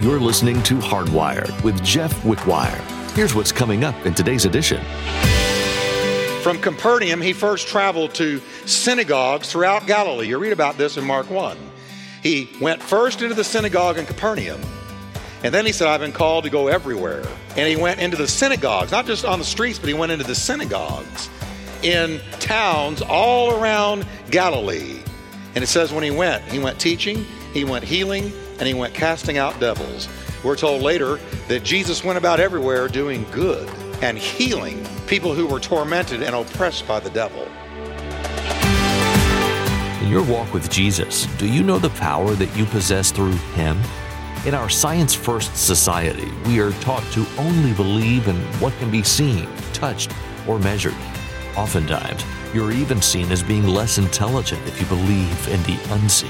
You're listening to Hardwired with Jeff Wickwire. Here's what's coming up in today's edition. From Capernaum, he first traveled to synagogues throughout Galilee. You read about this in Mark 1. He went first into the synagogue in Capernaum, and then he said, I've been called to go everywhere. And he went into the synagogues, not just on the streets, but he went into the synagogues in towns all around Galilee. And it says when he went teaching, he went healing, and he went casting out devils. We're told later that Jesus went about everywhere doing good and healing people who were tormented and oppressed by the devil. In your walk with Jesus, do you know the power that you possess through him? In our science-first society, we are taught to only believe in what can be seen, touched, or measured. Oftentimes, you're even seen as being less intelligent if you believe in the unseen.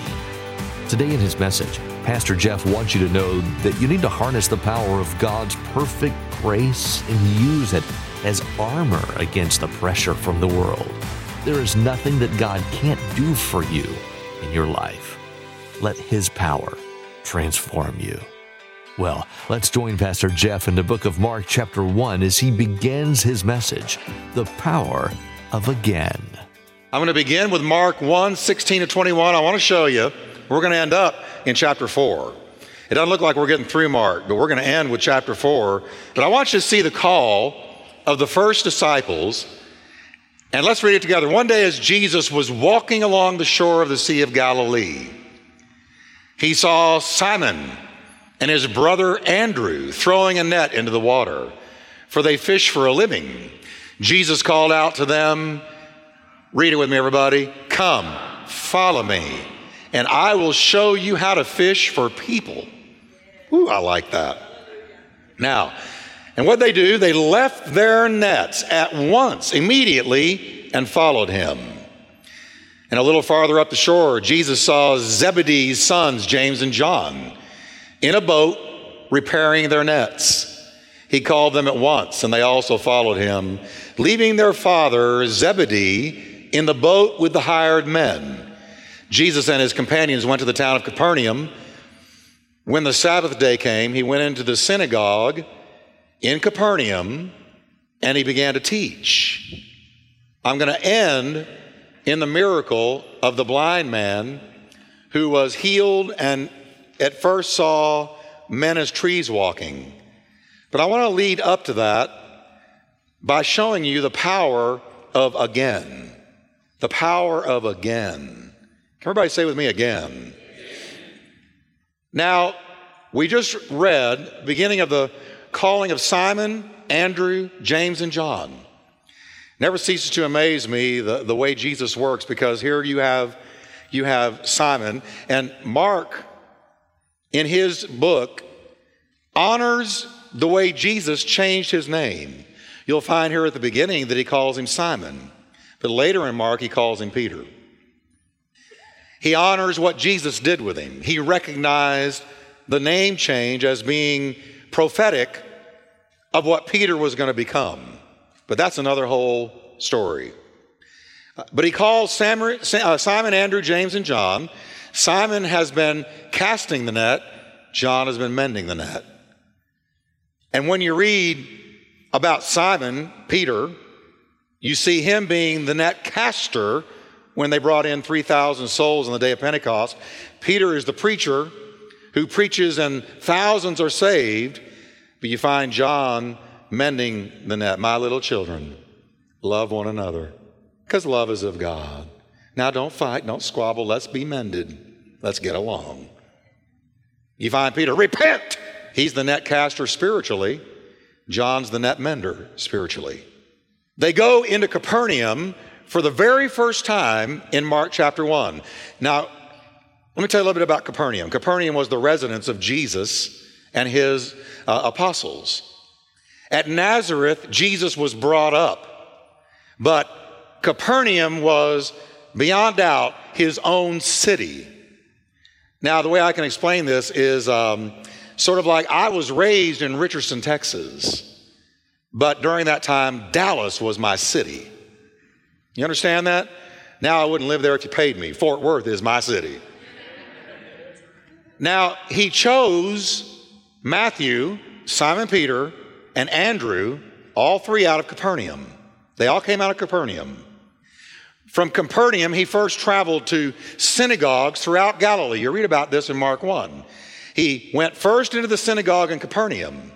Today in his message, Pastor Jeff wants you to know that you need to harness the power of God's perfect grace and use it as armor against the pressure from the world. There is nothing that God can't do for you in your life. Let his power transform you. Well, let's join Pastor Jeff in the book of Mark chapter 1 as he begins his message, The Power of Again. I'm going to begin with Mark 1, 16 to 21. I want to show you. We're going to end up in chapter 4. It doesn't look like we're getting through Mark, but we're going to end with chapter 4. But I want you to see the call of the first disciples, and let's read it together. One day as Jesus was walking along the shore of the Sea of Galilee, he saw Simon and his brother Andrew throwing a net into the water, for they fish for a living. Jesus called out to them, read it with me, everybody, come, follow me, and I will show you how to fish for people. Ooh, I like that. Now, and what they do, they left their nets at once, immediately, and followed him. And a little farther up the shore, Jesus saw Zebedee's sons, James and John, in a boat repairing their nets. He called them at once, and they also followed him, leaving their father Zebedee in the boat with the hired men. Jesus and his companions went to the town of Capernaum. When the Sabbath day came, he went into the synagogue in Capernaum, and he began to teach. I'm going to end in the miracle of the blind man who was healed and at first saw men as trees walking. But I want to lead up to that by showing you the power of again. The power of again. Can everybody say with me again? Now, we just read beginning of the calling of Simon, Andrew, James, and John. Never ceases to amaze me the way Jesus works, because here you have Simon. And Mark, in his book, honors the way Jesus changed his name. You'll find here at the beginning that he calls him Simon. But later in Mark, he calls him Peter. He honors what Jesus did with him. He recognized the name change as being prophetic of what Peter was going to become. But that's another whole story. But he calls Simon, Andrew, James, and John. Simon has been casting the net. John has been mending the net. And when you read about Simon, Peter, you see him being the net caster when they brought in 3,000 souls on the day of Pentecost. Peter is the preacher who preaches and thousands are saved, but you find John mending the net. My little children, love one another, because love is of God. Now don't fight, don't squabble, let's be mended. Let's get along. You find Peter, repent! He's the net caster spiritually. John's the net mender spiritually. They go into Capernaum for the very first time in Mark chapter 1. Now, let me tell you a little bit about Capernaum. Capernaum was the residence of Jesus and his apostles. At Nazareth, Jesus was brought up, but Capernaum was, beyond doubt, his own city. Now, the way I can explain this is sort of like I was raised in Richardson, Texas, but during that time, Dallas was my city. You understand that? Now I wouldn't live there if you paid me. Fort Worth is my city. Now he chose Matthew, Simon Peter, and Andrew, all three out of Capernaum. They all came out of Capernaum. From Capernaum, he first traveled to synagogues throughout Galilee. You read about this in Mark 1. He went first into the synagogue in Capernaum.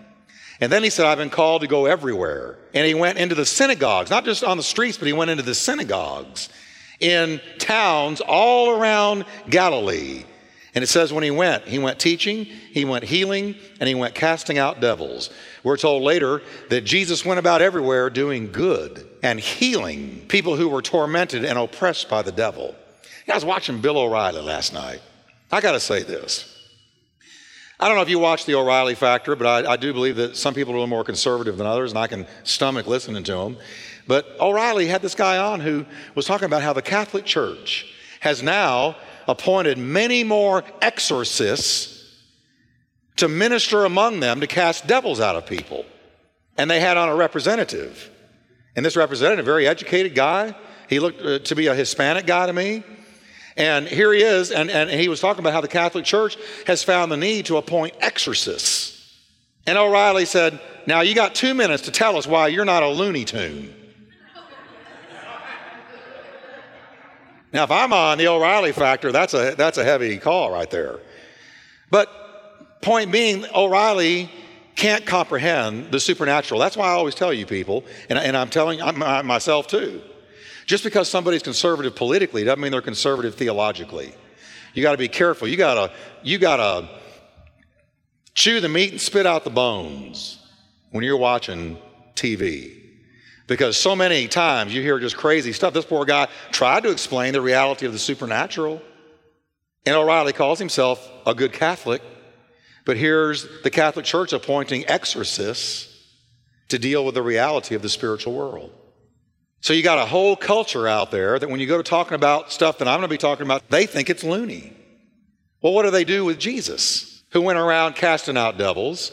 And then he said, I've been called to go everywhere. And he went into the synagogues, not just on the streets, but he went into the synagogues in towns all around Galilee. And it says when he went teaching, he went healing, and he went casting out devils. We're told later that Jesus went about everywhere doing good and healing people who were tormented and oppressed by the devil. I was watching Bill O'Reilly last night. I got to say this. I don't know if you watch The O'Reilly Factor, but I do believe that some people are a little more conservative than others, and I can stomach listening to them. But O'Reilly had this guy on who was talking about how the Catholic Church has now appointed many more exorcists to minister among them to cast devils out of people. And they had on a representative. And this representative, very educated guy. He looked to be a Hispanic guy to me. And here he is, and he was talking about how the Catholic Church has found the need to appoint exorcists. And O'Reilly said, now you got 2 minutes to tell us why you're not a Looney Tune. Now, if I'm on The O'Reilly Factor, that's a heavy call right there. But point being, O'Reilly can't comprehend the supernatural. That's why I always tell you people, and I'm telling myself too, just because somebody's conservative politically doesn't mean they're conservative theologically. You got to be careful. You gotta chew the meat and spit out the bones when you're watching TV. Because so many times you hear just crazy stuff. This poor guy tried to explain the reality of the supernatural. And O'Reilly calls himself a good Catholic. But here's the Catholic Church appointing exorcists to deal with the reality of the spiritual world. So you got a whole culture out there that when you go to talking about stuff that I'm going to be talking about, they think it's loony. Well, what do they do with Jesus, who went around casting out devils,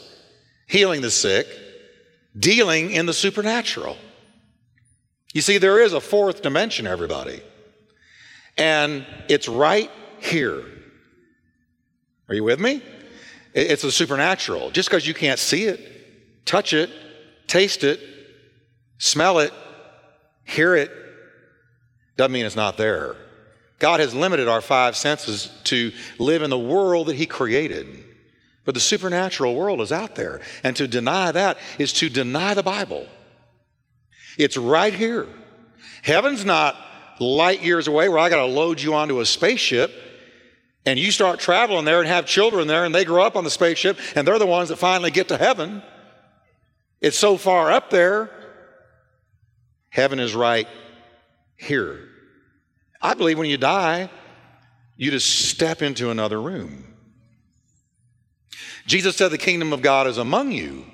healing the sick, dealing in the supernatural? You see, there is a fourth dimension, everybody, and it's right here. Are you with me? It's the supernatural. Just because you can't see it, touch it, taste it, smell it, hear it, doesn't mean it's not there. God has limited our five senses to live in the world that He created, but the supernatural world is out there, and to deny that is to deny the Bible. It's right here. Heaven's not light years away where I got to load you onto a spaceship and you start traveling there and have children there and they grow up on the spaceship and they're the ones that finally get to heaven. It's so far up there. Heaven is right here. I believe when you die, you just step into another room. Jesus said the kingdom of God is among you.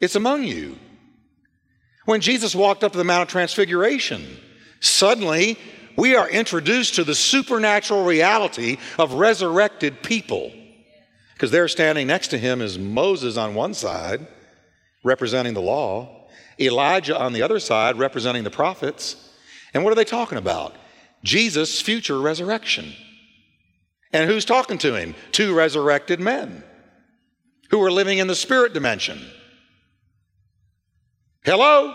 It's among you. When Jesus walked up to the Mount of Transfiguration, suddenly we are introduced to the supernatural reality of resurrected people. Because there standing next to him is Moses on one side, representing the law, Elijah on the other side, representing the prophets. And what are they talking about? Jesus' future resurrection. And who's talking to him? Two resurrected men who are living in the spirit dimension. Hello?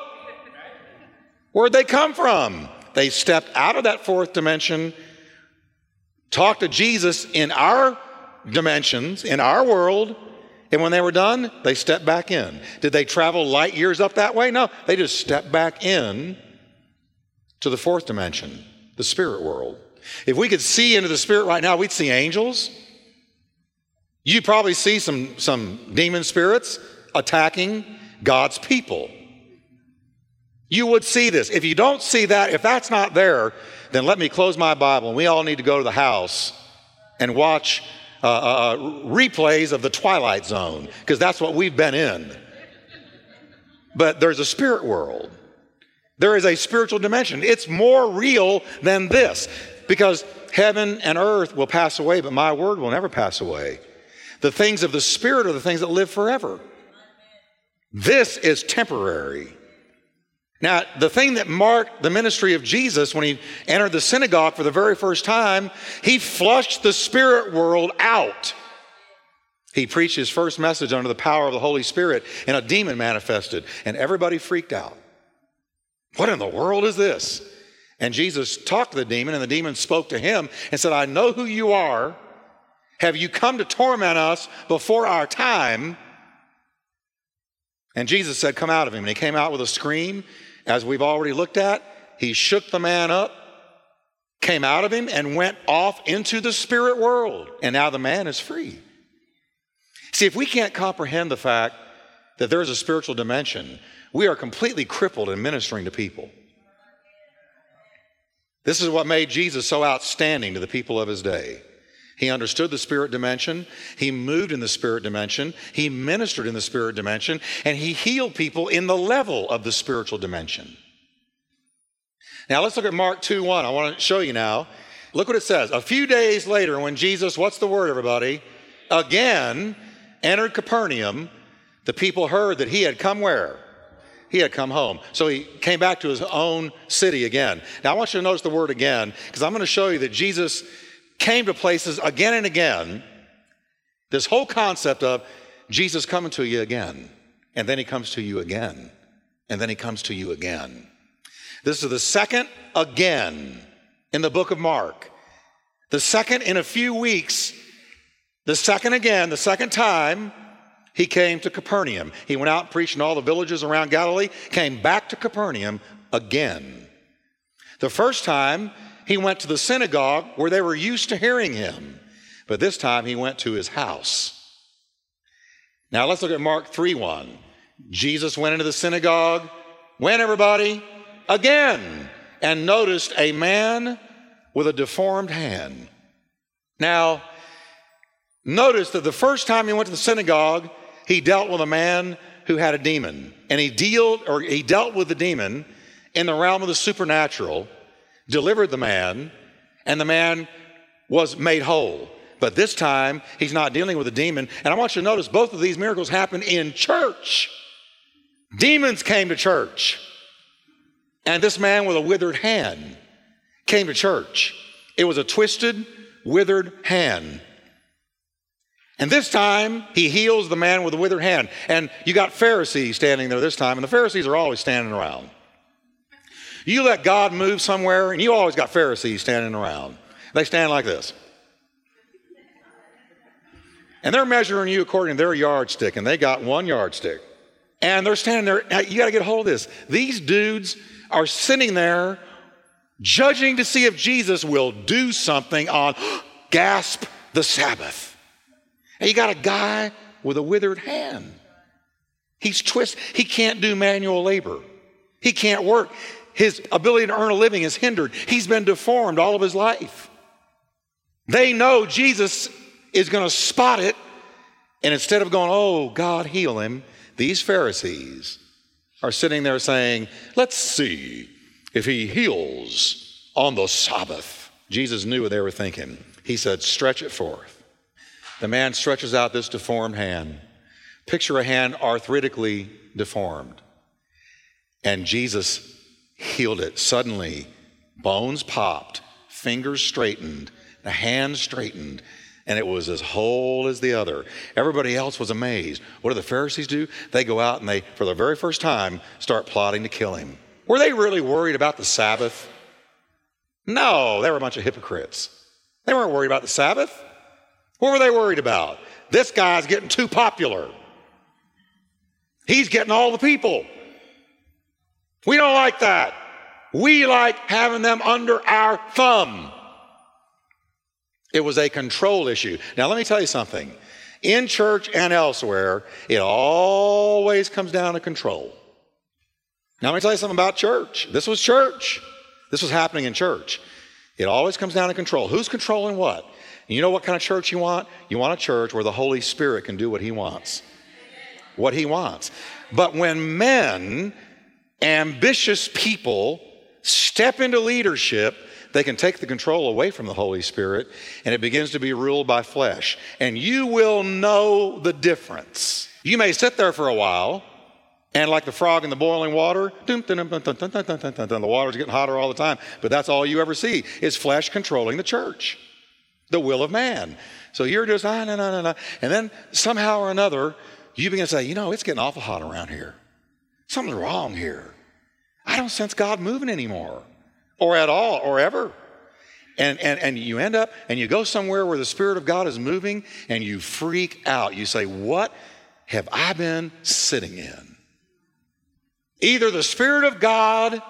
Where'd they come from? They stepped out of that fourth dimension, talked to Jesus in our dimensions, in our world, and when they were done, they stepped back in. Did they travel light years up that way? No, they just stepped back in to the fourth dimension, the spirit world. If we could see into the spirit right now, we'd see angels. You'd probably see some demon spirits attacking God's people. You would see this. If you don't see that, if that's not there, then let me close my Bible, and we all need to go to the house and watch replays of the Twilight Zone, because that's what we've been in. But there's a spirit world. There is a spiritual dimension. It's more real than this, because heaven and earth will pass away, but my word will never pass away. The things of the spirit are the things that live forever. This is temporary. Now, the thing that marked the ministry of Jesus when he entered the synagogue for the very first time, he flushed the spirit world out. He preached his first message under the power of the Holy Spirit, and a demon manifested, and everybody freaked out. What in the world is this? And Jesus talked to the demon, and the demon spoke to him and said, I know who you are. Have you come to torment us before our time? And Jesus said, come out of him. And he came out with a scream, as we've already looked at. He shook the man up, came out of him, and went off into the spirit world. And now the man is free. See, if we can't comprehend the fact that there is a spiritual dimension, we are completely crippled in ministering to people. This is what made Jesus so outstanding to the people of his day. He understood the spirit dimension. He moved in the spirit dimension. He ministered in the spirit dimension. And he healed people in the level of the spiritual dimension. Now let's look at Mark 2:1. I want to show you now. Look what it says. A few days later when Jesus, what's the word everybody? Again entered Capernaum, the people heard that he had come where? He had come home. So he came back to his own city again. Now I want you to notice the word again, because I'm going to show you that Jesus came to places again and again. This whole concept of Jesus coming to you again, and then he comes to you again, and then he comes to you again. This is the second again in the book of Mark. The second in a few weeks, the second again, the second time, he came to Capernaum. He went out and preached in all the villages around Galilee, came back to Capernaum again. The first time, he went to the synagogue where they were used to hearing him. But this time, he went to his house. Now, let's look at Mark 3:1. Jesus went into the synagogue. When, everybody? Again. And noticed a man with a deformed hand. Now, notice that the first time he went to the synagogue, he dealt with a man who had a demon. And he dealt with the demon in the realm of the supernatural, delivered the man, and the man was made whole. But this time, he's not dealing with a demon. And I want you to notice both of these miracles happened in church. Demons came to church. And this man with a withered hand came to church. It was a twisted, withered hand. And this time, he heals the man with a withered hand. And you got Pharisees standing there this time, and the Pharisees are always standing around. You let God move somewhere, and you always got Pharisees standing around. They stand like this. And they're measuring you according to their yardstick, and they got one yardstick. And they're standing there. You got to get a hold of this. These dudes are sitting there judging to see if Jesus will do something on, gasp, the Sabbath. And you got a guy with a withered hand. He's twisted. He can't do manual labor. He can't work. His ability to earn a living is hindered. He's been deformed all of his life. They know Jesus is going to spot it. And instead of going, oh, God, heal him, these Pharisees are sitting there saying, let's see if he heals on the Sabbath. Jesus knew what they were thinking. He said, stretch it forth. The man stretches out this deformed hand. Picture a hand arthritically deformed. And Jesus healed it. Suddenly, bones popped, fingers straightened, the hand straightened, and it was as whole as the other. Everybody else was amazed. What do the Pharisees do? They go out and they, for the very first time, start plotting to kill him. Were they really worried about the Sabbath? No, they were a bunch of hypocrites. They weren't worried about the Sabbath. What were they worried about? This guy's getting too popular. He's getting all the people. We don't like that. We like having them under our thumb. It was a control issue. Now, let me tell you something. In church and elsewhere, it always comes down to control. Now, let me tell you something about church. This was church. This was happening in church. It always comes down to control. Who's controlling what? You know what kind of church you want? You want a church where the Holy Spirit can do what he wants. What he wants. But when men, ambitious people, step into leadership, they can take the control away from the Holy Spirit, and it begins to be ruled by flesh. And you will know the difference. You may sit there for a while, and like the frog in the boiling water, the water's getting hotter all the time, but that's all you ever see is flesh controlling the church. The will of man. So you're just, no. And then somehow or another, you begin to say, it's getting awful hot around here. Something's wrong here. I don't sense God moving anymore or at all or ever. And you end up and you go somewhere where the Spirit of God is moving and you freak out. You say, what have I been sitting in? Either the Spirit of God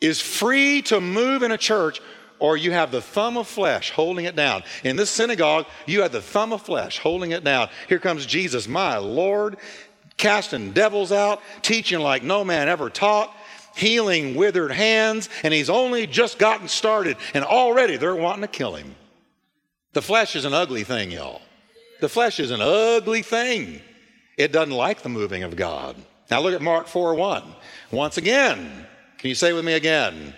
is free to move in a church, or you have the thumb of flesh holding it down. In this synagogue, you had the thumb of flesh holding it down. Here comes Jesus, my Lord, casting devils out, teaching like no man ever taught, healing withered hands, and he's only just gotten started, and already they're wanting to kill him. The flesh is an ugly thing, y'all. The flesh is an ugly thing. It doesn't like the moving of God. Now look at Mark 4:1. Once again, can you say with me again?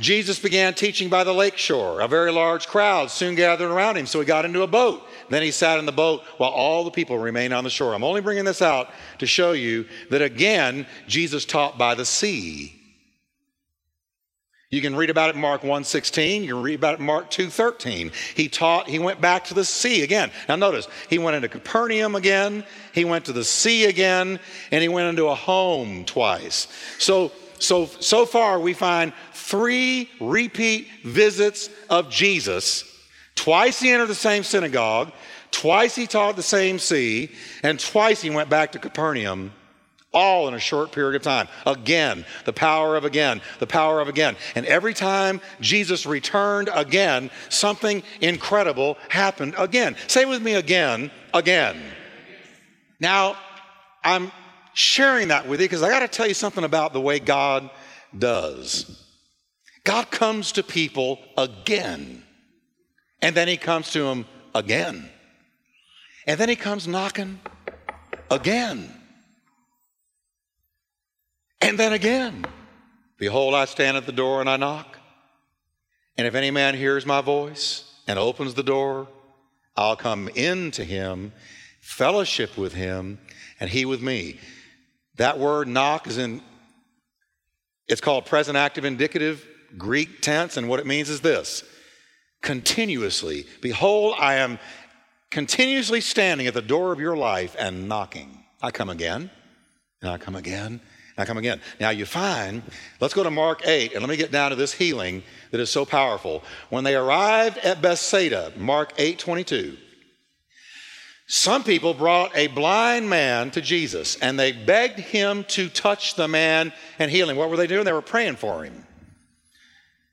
Jesus began teaching by the lake shore. A very large crowd soon gathered around him, so he got into a boat. Then he sat in the boat while all the people remained on the shore. I'm only bringing this out to show you that, again, Jesus taught by the sea. You can read about it in Mark 1:16. You can read about it in Mark 2:13. He went back to the sea again. Now notice, he went into Capernaum again. He went to the sea again. And he went into a home twice. So far we find three repeat visits of Jesus. Twice he entered the same synagogue, twice he taught the same sea, and twice he went back to Capernaum, all in a short period of time. Again, the power of again, the power of again. And every time Jesus returned again, something incredible happened again. Say with me again. Now, I'm sharing that with you because I got to tell you something about the way God does. God comes to people again, and then he comes to them again, and then he comes knocking again, and then again. Behold, I stand at the door and I knock, and if any man hears my voice and opens the door, I'll come into him, fellowship with him, and he with me. That word knock it's called present active indicative, Greek tense, and what it means is this: continuously. Behold, I am continuously standing at the door of your life and knocking. I come again, and I come again, and I come again. Now you find, let's go to Mark 8, and let me get down to this healing that is so powerful. When they arrived at Bethsaida, Mark 8:22, some people brought a blind man to Jesus, and they begged him to touch the man and heal him. What were they doing? They were praying for him.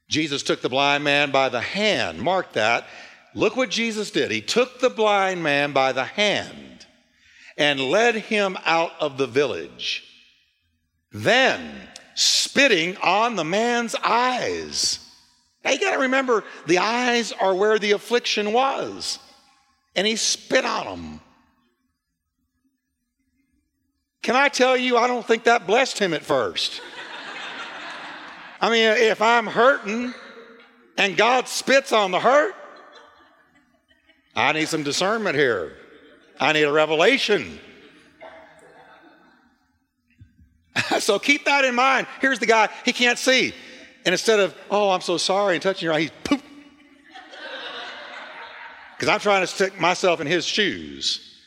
Jesus took the blind man by the hand. Mark that. Look what Jesus did. He took the blind man by the hand and led him out of the village. Then, spitting on the man's eyes. Now you got to remember, the eyes are where the affliction was. And he spit on him. Can I tell you, I don't think that blessed him at first. I mean, if I'm hurting and God spits on the hurt, I need some discernment here. I need a revelation. So keep that in mind. Here's the guy, he can't see. And instead of, oh, I'm so sorry, and touching your eye, he's poop. Because I'm trying to stick myself in his shoes.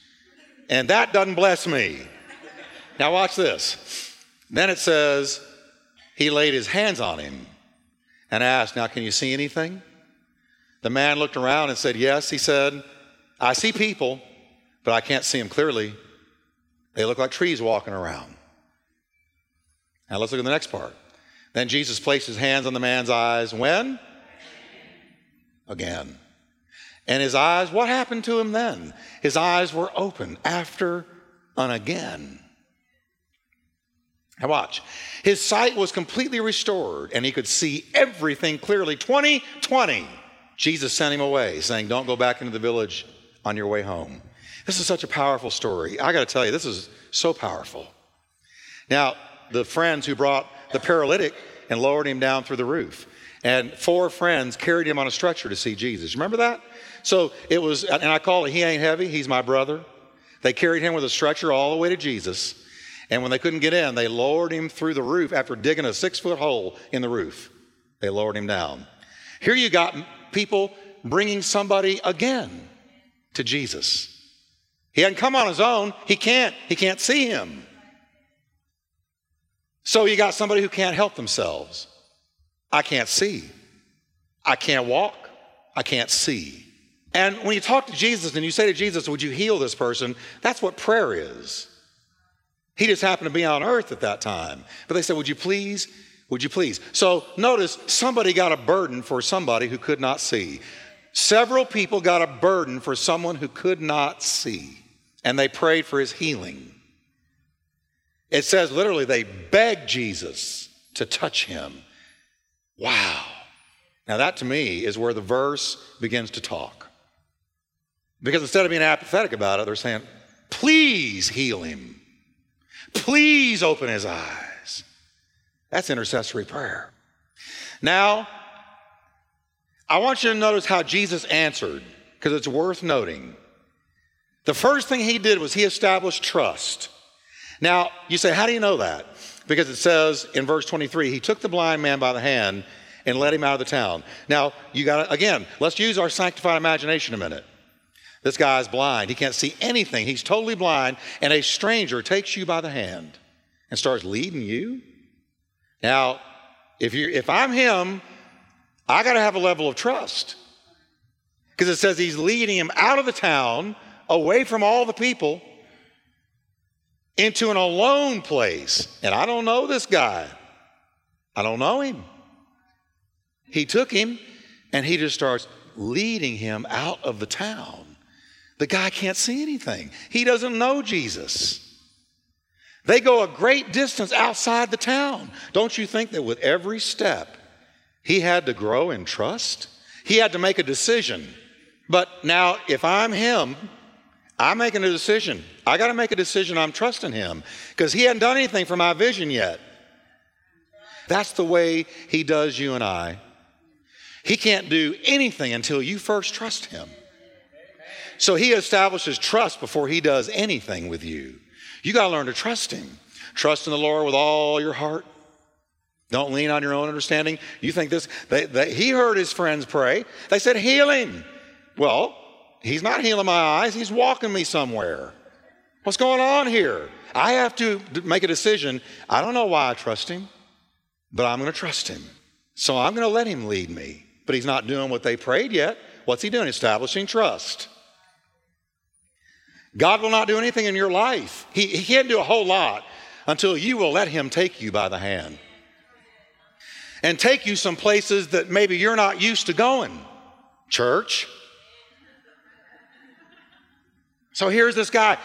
And that doesn't bless me. Now watch this. Then it says, he laid his hands on him and asked, now can you see anything? The man looked around and said, yes. He said, I see people, but I can't see them clearly. They look like trees walking around. Now let's look at the next part. Then Jesus placed his hands on the man's eyes. When? Again. And his eyes, what happened to him then? His eyes were open after and again. Now watch. His sight was completely restored, and he could see everything clearly. 2020, Jesus sent him away, saying, don't go back into the village on your way home. This is such a powerful story. I got to tell you, this is so powerful. Now, the friends who brought the paralytic and lowered him down through the roof, and four friends carried him on a stretcher to see Jesus. Remember that? So it was, and I call it, he ain't heavy, he's my brother. They carried him with a stretcher all the way to Jesus. And when they couldn't get in, they lowered him through the roof after digging a 6-foot hole in the roof. They lowered him down. Here you got people bringing somebody again. to Jesus. He hadn't come on his own. He can't see him. So you got somebody who can't help themselves. I can't see. I can't walk. I can't see. And when you talk to Jesus and you say to Jesus, would you heal this person? That's what prayer is. He just happened to be on earth at that time. But they said, would you please? Would you please? So notice somebody got a burden for somebody who could not see. Several people got a burden for someone who could not see, and they prayed for his healing. It says literally they begged Jesus to touch him. Wow. Now that to me is where the verse begins to talk. Because instead of being apathetic about it, they're saying, please heal him. Please open his eyes. That's intercessory prayer. Now, I want you to notice how Jesus answered, because it's worth noting. The first thing he did was he established trust. Now, you say, how do you know that? Because it says in verse 23, he took the blind man by the hand and led him out of the town. Now, you got to, again, let's use our sanctified imagination a minute. This guy's blind. He can't see anything. He's totally blind, and a stranger takes you by the hand and starts leading you. Now, if I'm him, I got to have a level of trust, because it says he's leading him out of the town, away from all the people, into an alone place. And I don't know this guy. I don't know him. He took him, and he just starts leading him out of the town. The guy can't see anything. He doesn't know Jesus. They go a great distance outside the town. Don't you think that with every step, he had to grow in trust? He had to make a decision. But now, if I'm him, I'm making a decision. I got to make a decision. I'm trusting him, because he hadn't done anything for my vision yet. That's the way he does you and I. He can't do anything until you first trust him. So he establishes trust before he does anything with you. You got to learn to trust him. Trust in the Lord with all your heart. Don't lean on your own understanding. You think this, he heard his friends pray. They said, heal him. Well, he's not healing my eyes. He's walking me somewhere. What's going on here? I have to make a decision. I don't know why I trust him, but I'm going to trust him. So I'm going to let him lead me. But he's not doing what they prayed yet. What's he doing? Establishing trust. God will not do anything in your life. He can't do a whole lot until you will let him take you by the hand and take you some places that maybe you're not used to going, church. So here's this guy.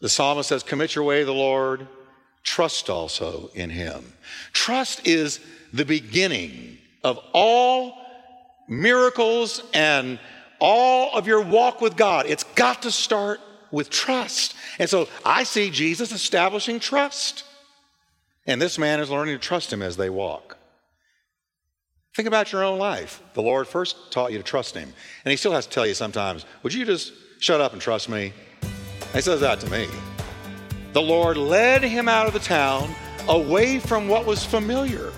The psalmist says, commit your way to the Lord, trust also in him. Trust is the beginning of all miracles and all of your walk with God. It's got to start with trust. And so I see Jesus establishing trust. And this man is learning to trust him as they walk. Think about your own life. The Lord first taught you to trust him. And he still has to tell you sometimes, would you just shut up and trust me? And he says that to me. The Lord led him out of the town, away from what was familiar.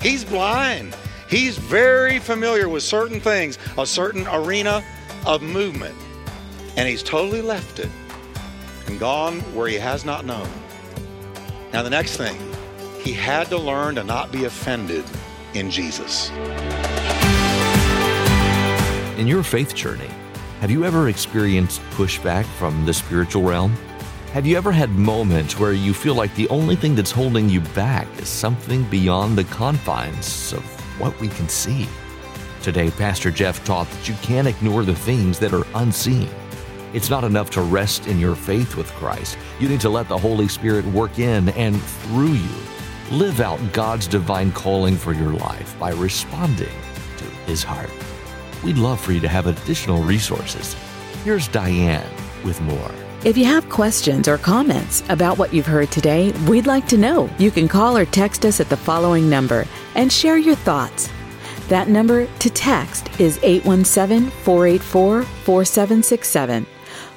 He's blind. He's very familiar with certain things, a certain arena of movement. And he's totally left it and gone where he has not known. Now, the next thing, he had to learn to not be offended in Jesus. In your faith journey, have you ever experienced pushback from the spiritual realm? Have you ever had moments where you feel like the only thing that's holding you back is something beyond the confines of what we can see? Today, Pastor Jeff taught that you can't ignore the things that are unseen. It's not enough to rest in your faith with Christ. You need to let the Holy Spirit work in and through you. Live out God's divine calling for your life by responding to His heart. We'd love for you to have additional resources. Here's Diane with more. If you have questions or comments about what you've heard today, we'd like to know. You can call or text us at the following number and share your thoughts. That number to text is 817-484-4767.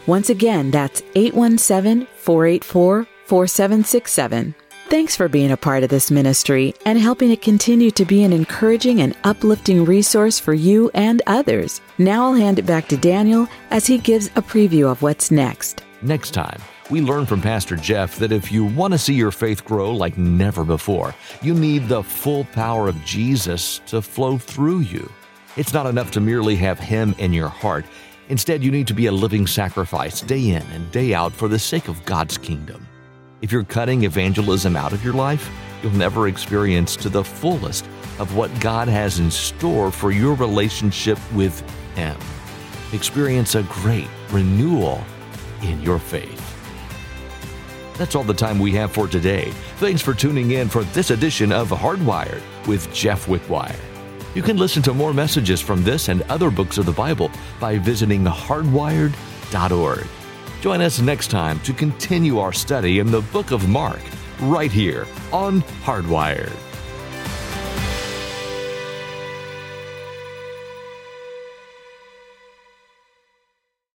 Once again, that's 817-484-4767. Thanks for being a part of this ministry and helping it continue to be an encouraging and uplifting resource for you and others. Now I'll hand it back to Daniel as he gives a preview of what's next. Next time, we learn from Pastor Jeff that if you want to see your faith grow like never before, you need the full power of Jesus to flow through you. It's not enough to merely have Him in your heart. Instead, you need to be a living sacrifice day in and day out for the sake of God's kingdom. If you're cutting evangelism out of your life, you'll never experience to the fullest of what God has in store for your relationship with Him. Experience a great renewal in your faith. That's all the time we have for today. Thanks for tuning in for this edition of Hardwired with Jeff Wickwire. You can listen to more messages from this and other books of the Bible by visiting hardwired.org. Join us next time to continue our study in the book of Mark, right here on Hardwired.